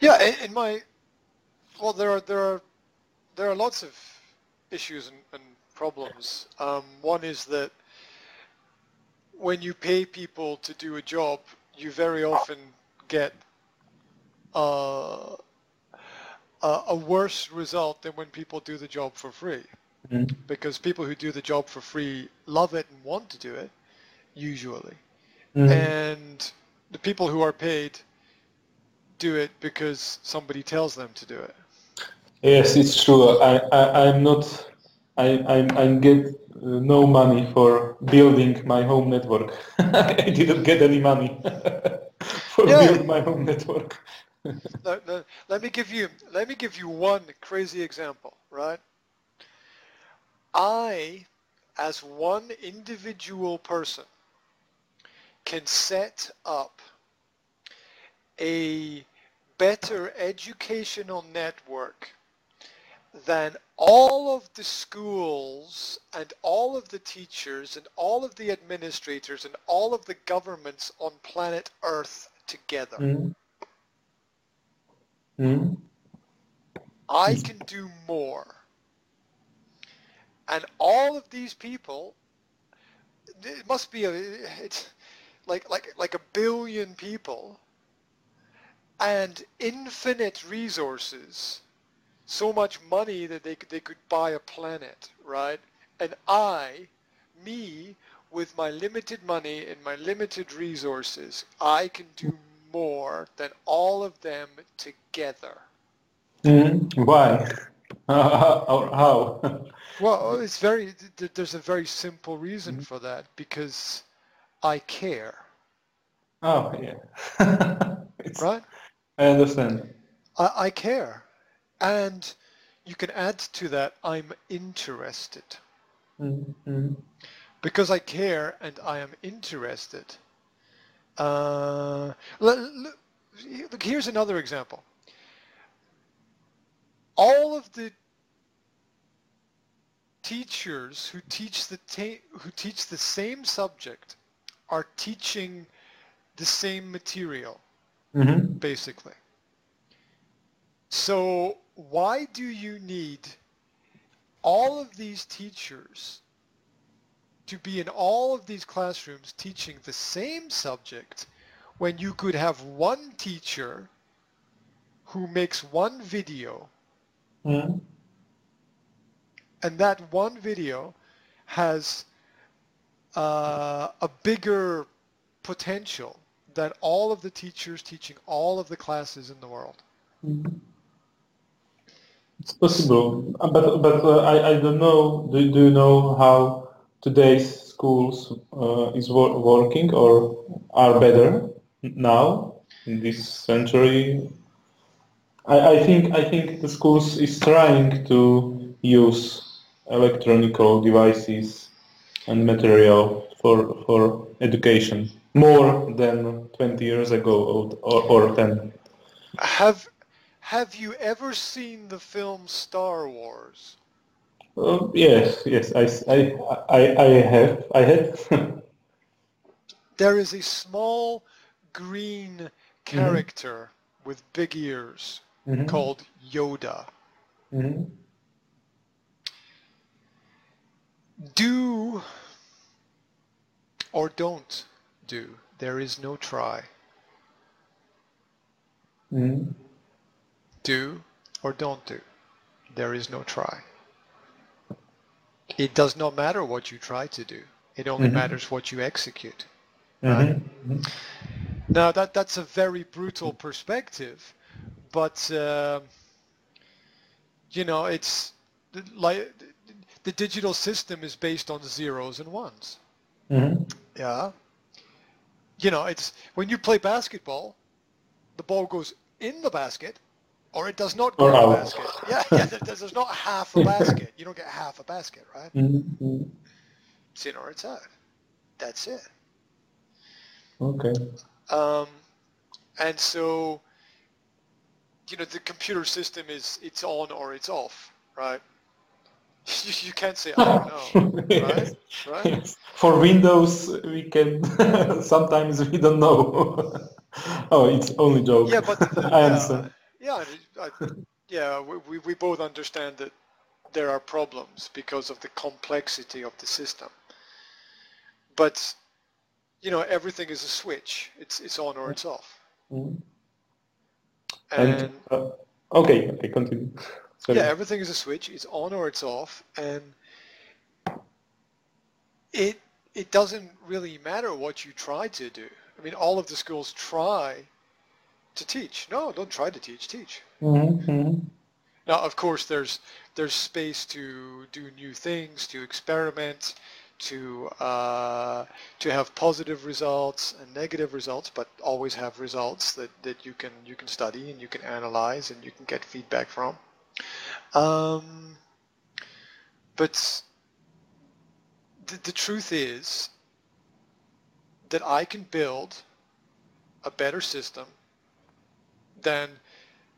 Yeah, in my, well, there are lots of issues and problems. One is that when you pay people to do a job, you very often get a worse result than when people do the job for free. Mm-hmm. Because people who do the job for free love it and want to do it, usually. Mm-hmm. And the people who are paid do it because somebody tells them to do it. Yes, it's true. I get no money for building my home network. I didn't get any money for building my home network. No, let me give you one crazy example, right? I, as one individual person, can set up a better educational network than all of the schools and all of the teachers and all of the administrators and all of the governments on planet Earth together. Mm. Mm. I can do more. And all of these people, it must be it's like a billion people and infinite resources, so much money that they could buy a planet, right? And me, with my limited money and my limited resources, I can do more than all of them together. Mm-hmm. Why? Or how? Well, there's a very simple reason mm-hmm. for that, because I care. Oh, yeah. Right? I understand. I care. And you can add to that, I'm interested. Mm-hmm. Because I care and I am interested. Look, here's another example. All of the teachers who teach the same subject are teaching the same material, mm-hmm. basically. So why do you need all of these teachers to be in all of these classrooms teaching the same subject when you could have one teacher who makes one video? Mm-hmm. And that one video has a bigger potential than all of the teachers teaching all of the classes in the world. Mm-hmm. It's possible, but I don't know. Do you know how today's schools is working or are better now in this century? I think the schools is trying to use electronic devices and material for education more than 20 years ago or 10. Have you ever seen the film Star Wars? Yes, I have. There is a small green character mm-hmm. with big ears mm-hmm. called Yoda. Mm-hmm. Do or don't do. There is no try. Mm. Do or don't do. There is no try. It does not matter what you try to do. It only mm-hmm. matters what you execute. Mm-hmm. Right? Mm-hmm. Now that's a very brutal perspective, but it's like the digital system is based on zeros and ones. Mm-hmm. Yeah. It's when you play basketball, the ball goes in the basket, or it does not go in the basket. Yeah, there's not half a basket. You don't get half a basket, right? Mm-hmm. It's in or it's out. That's it. Okay. And so, the computer system is it's on or it's off, right? You can't say, I don't know, right? Yes. For Windows, we can, sometimes we don't know. Oh, it's only joke. Yeah, but I understand. We both understand that there are problems because of the complexity of the system. But everything is a switch. It's on or it's off. Mm-hmm. And continue. Sorry. Yeah, everything is a switch. It's on or it's off, and it doesn't really matter what you try to do. I mean, all of the schools try to teach. No, don't try to teach. Teach. Mm-hmm. Now, of course, there's space to do new things, to experiment, to have positive results and negative results, but always have results that you can study and you can analyze and you can get feedback from. But the truth is that I can build a better system than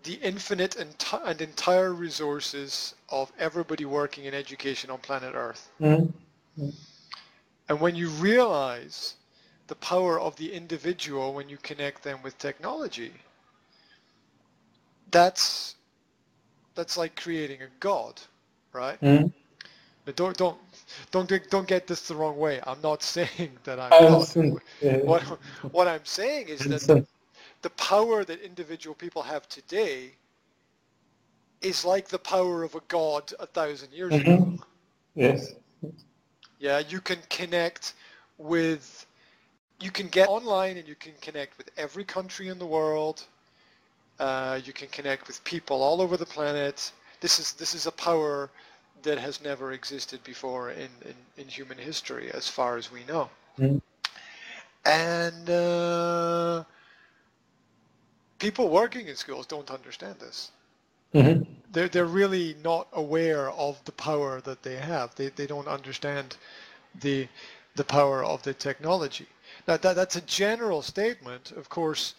the infinite and entire resources of everybody working in education on planet Earth. Mm-hmm. And when you realize the power of the individual when you connect them with technology, that's like creating a god, right? Mm-hmm. But don't get this the wrong way. I'm not saying that I'm God. What I'm saying is that the power that individual people have today is like the power of a god 1,000 years mm-hmm. ago. Yes. Yeah, you can get online and you can connect with every country in the world. You can connect with people all over the planet. This is a power that has never existed before in human history, as far as we know. Mm. And people working in schools don't understand this. Mm-hmm. They're really not aware of the power that they have. They don't understand the power of the technology. Now, that's a general statement. Of course,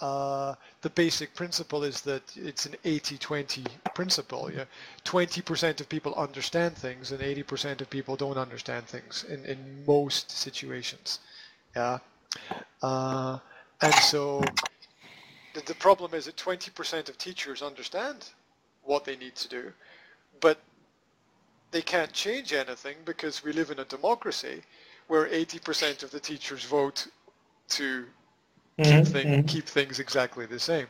the basic principle is that it's an 80-20 principle. Yeah? 20% of people understand things and 80% of people don't understand things in most situations. Yeah. And so the problem is that 20% of teachers understand what they need to do, but they can't change anything because we live in a democracy where 80% of the teachers vote to keep things exactly the same.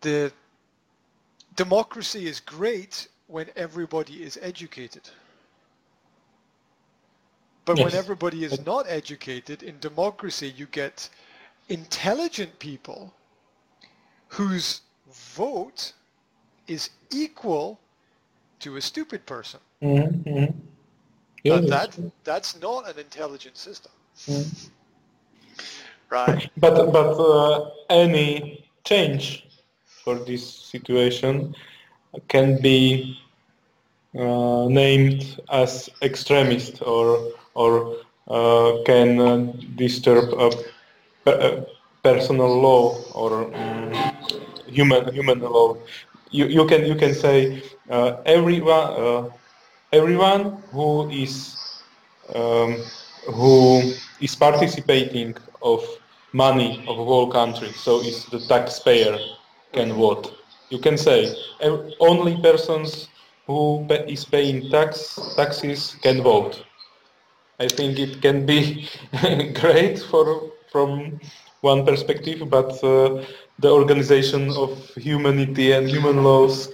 The democracy is great when everybody is educated. But yes. When everybody is not educated, in democracy you get intelligent people whose vote is equal to a stupid person. Mm-hmm. But that's not an intelligent system, right? But any change for this situation can be named as extremist or can disturb a personal law or human law. You can say everyone. Everyone who is participating of money of whole country, so is the taxpayer, can vote. You can say only persons who is paying taxes can vote. I think it can be great from one perspective, but the organization of humanity and human laws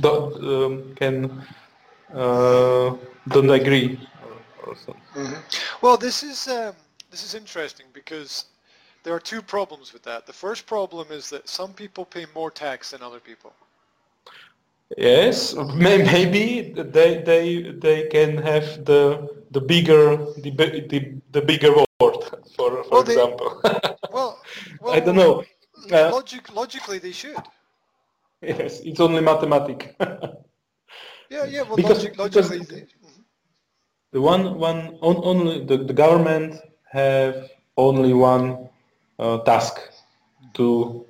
don't agree or something. Mm-hmm. Well, this is interesting because there are two problems with that. The first problem is that some people pay more tax than other people. Yes, maybe they can have the bigger vote for example. Well, I don't know. Logically, they should. Yes, it's only mathematics. yeah. Well, logically, the only the government have only one task to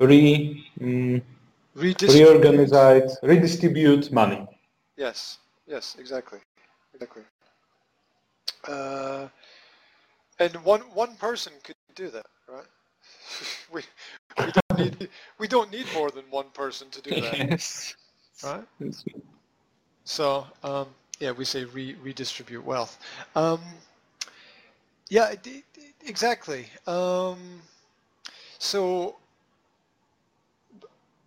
redistribute money. Yes, exactly. And one person could do that, right? we don't need more than one person to do that, yes. Right? So yeah, we say redistribute wealth. Yeah, exactly. So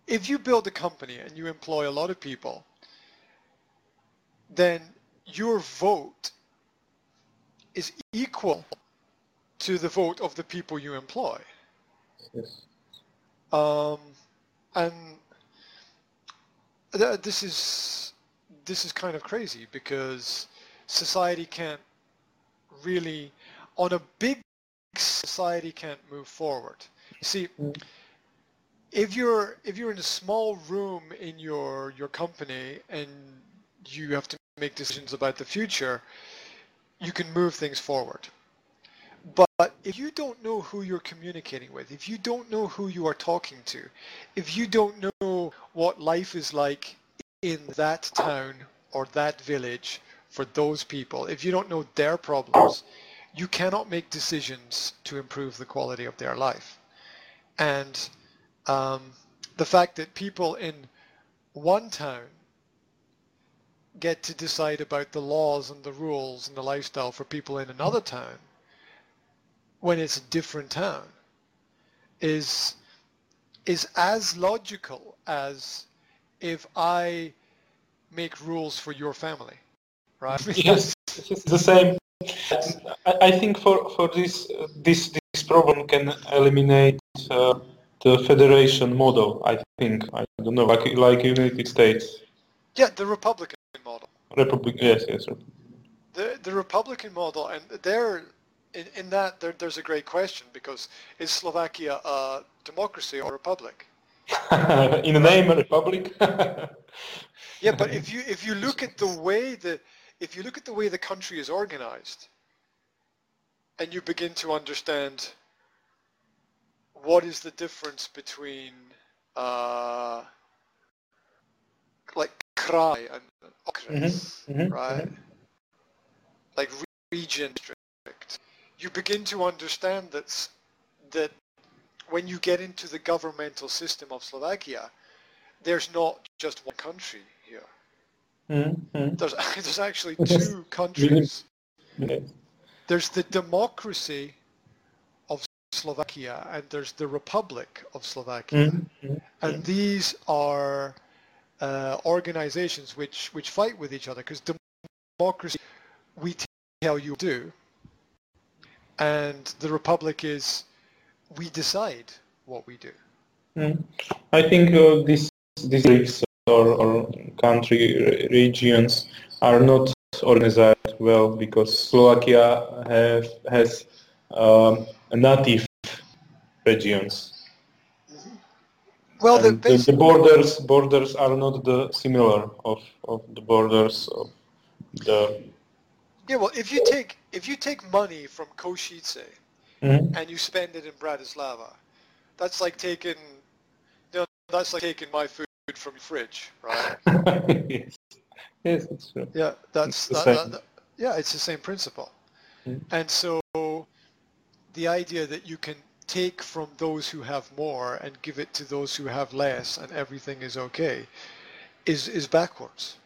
if you build a company and you employ a lot of people, then your vote is equal to the vote of the people you employ. Yes. And this is kind of crazy, because society can't really, on a big society can't move forward. You see, if you're in a small room in your company and you have to make decisions about the future, you can move things forward. But if you don't know who you're communicating with, if you don't know who you are talking to, if you don't know what life is like in that town or that village for those people, if you don't know their problems, you cannot make decisions to improve the quality of their life. And the fact that people in one town get to decide about the laws and the rules and the lifestyle for people in another town, when it's a different town, is as logical as if I make rules for your family, right? Yes, it's the same. I think for this problem can eliminate the federation model. I think, I don't know, like United States. Yeah, the Republican model. Yes. The Republican model, and there. In that, there's a great question, because is Slovakia a democracy or a republic? In the name, a republic. Yeah, but if you look at the way the country is organized, and you begin to understand what is the difference between like kraj and okres, right? Like region. You begin to understand that when you get into the governmental system of Slovakia, there's not just one country here. Mm-hmm. There's actually two countries. Mm-hmm. There's the democracy of Slovakia and there's the Republic of Slovakia. Mm-hmm. And these are organizations which fight with each other, because democracy, we tell you do. And the Republic is, we decide what we do. Mm. I think these districts or country regions are not organized well, because Slovakia has native regions. Mm-hmm. Well, the borders are not the similar of the borders of the. Yeah, well, if you take money from Kosice and you spend it in Bratislava, that's like taking my food from your fridge, right? Yes, that's true. Yeah, it's the same principle. Mm. And so the idea that you can take from those who have more and give it to those who have less, and everything is okay, is backwards,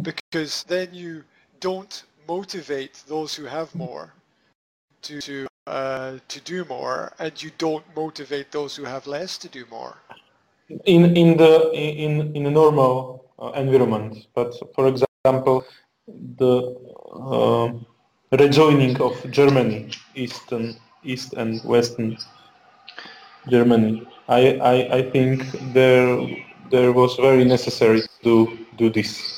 because then you don't motivate those who have more to do more, and you don't motivate those who have less to do more. In a normal environment, but for example, the rejoining of Germany, East and Western Germany, I think there was very necessary to do this.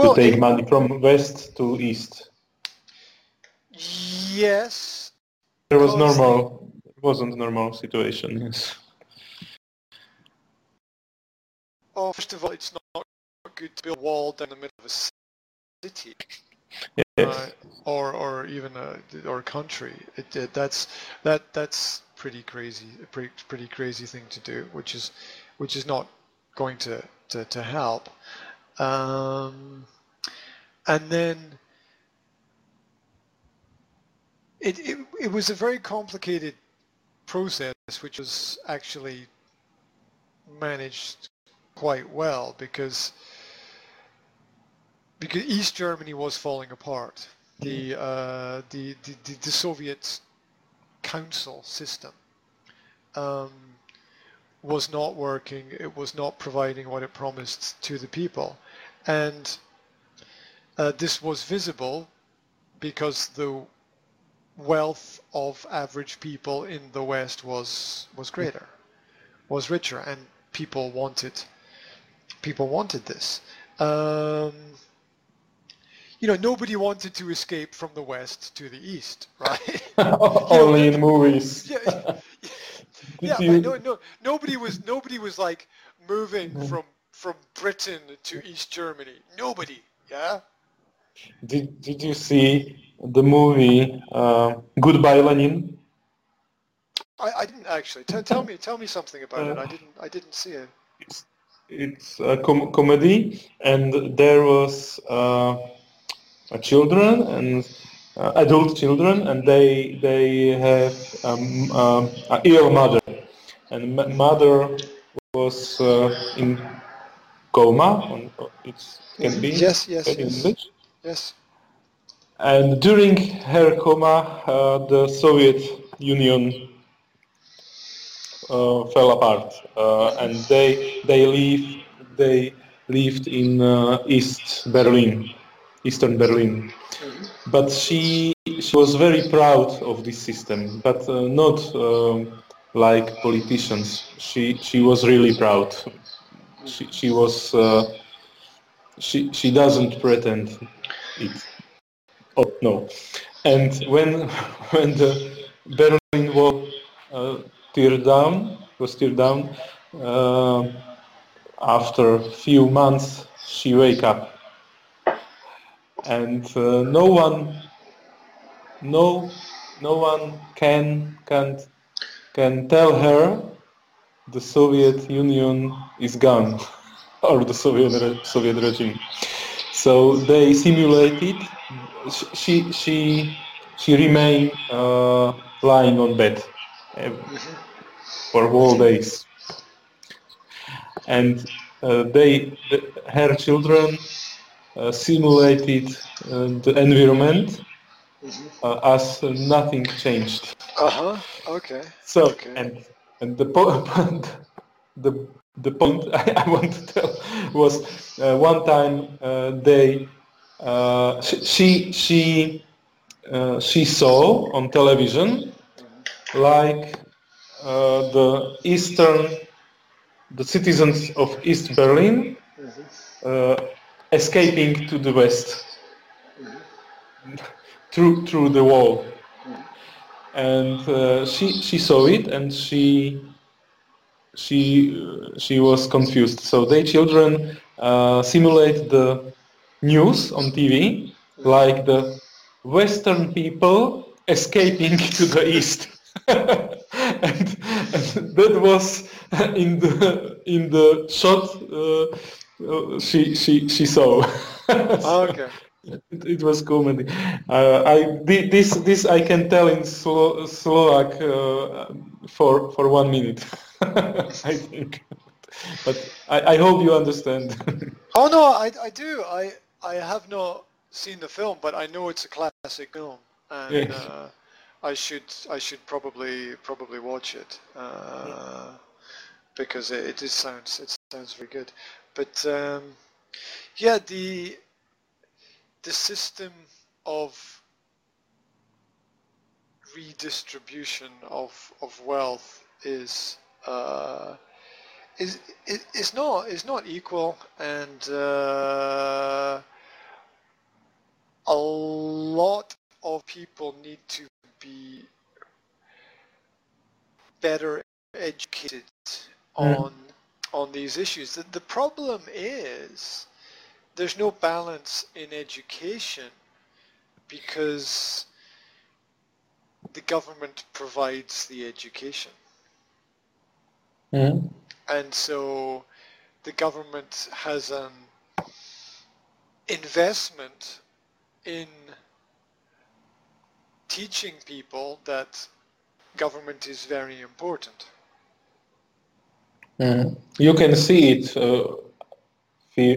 To take money from west to east. Yes. There was normal. It wasn't normal situation. Yes. Oh, first of all, it's not good to build a wall down the middle of a city, yes. Or even a country. That's pretty crazy. A pretty crazy thing to do, which is not going to help. And then It was a very complicated process, which was actually managed quite well, because East Germany was falling apart. The Soviet council system was not working. It was not providing what it promised to the people, and this was visible because the wealth of average people in the West was greater, was richer, and people wanted this. Nobody wanted to escape from the West to the East, right? Only in movies. Nobody was like moving from Britain to East Germany. Nobody, yeah. Did you see the movie Goodbye Lenin? I didn't actually. Tell me something about it. I didn't see it. It's a comedy, and there was. Children and adult children, and they have an ill mother, and mother was in coma. It can be yes. And during her coma, the Soviet Union fell apart, and they lived in East Berlin. Eastern Berlin, but she was very proud of this system, but not like politicians. She was really proud. She was she doesn't pretend it. Oh no! And when the Berlin Wall was teared down, after a few months she wake up. And no one can tell her the Soviet Union is gone, or the Soviet regime. So they simulated. She remained lying on bed for whole days, and her children. Simulated the environment as nothing changed. Okay. So okay. And the point I want to tell was one time she saw on television like the citizens of East Berlin. Escaping to the West through the wall, and she saw it, and she was confused. So they children simulate the news on TV like the Western people escaping to the East, and that was in the shot. She saw. Okay. It was comedy. This I can tell in Slovak for 1 minute. I think, but I hope you understand. Oh no, I do. I have not seen the film, but I know it's a classic film, and yes. I should probably watch it because it sounds very good. But the system of redistribution of wealth is not equal, and a lot of people need to be better educated on these issues. The problem is there's no balance in education because the government provides the education. Mm. And so the government has an investment in teaching people that government is very important. You can see it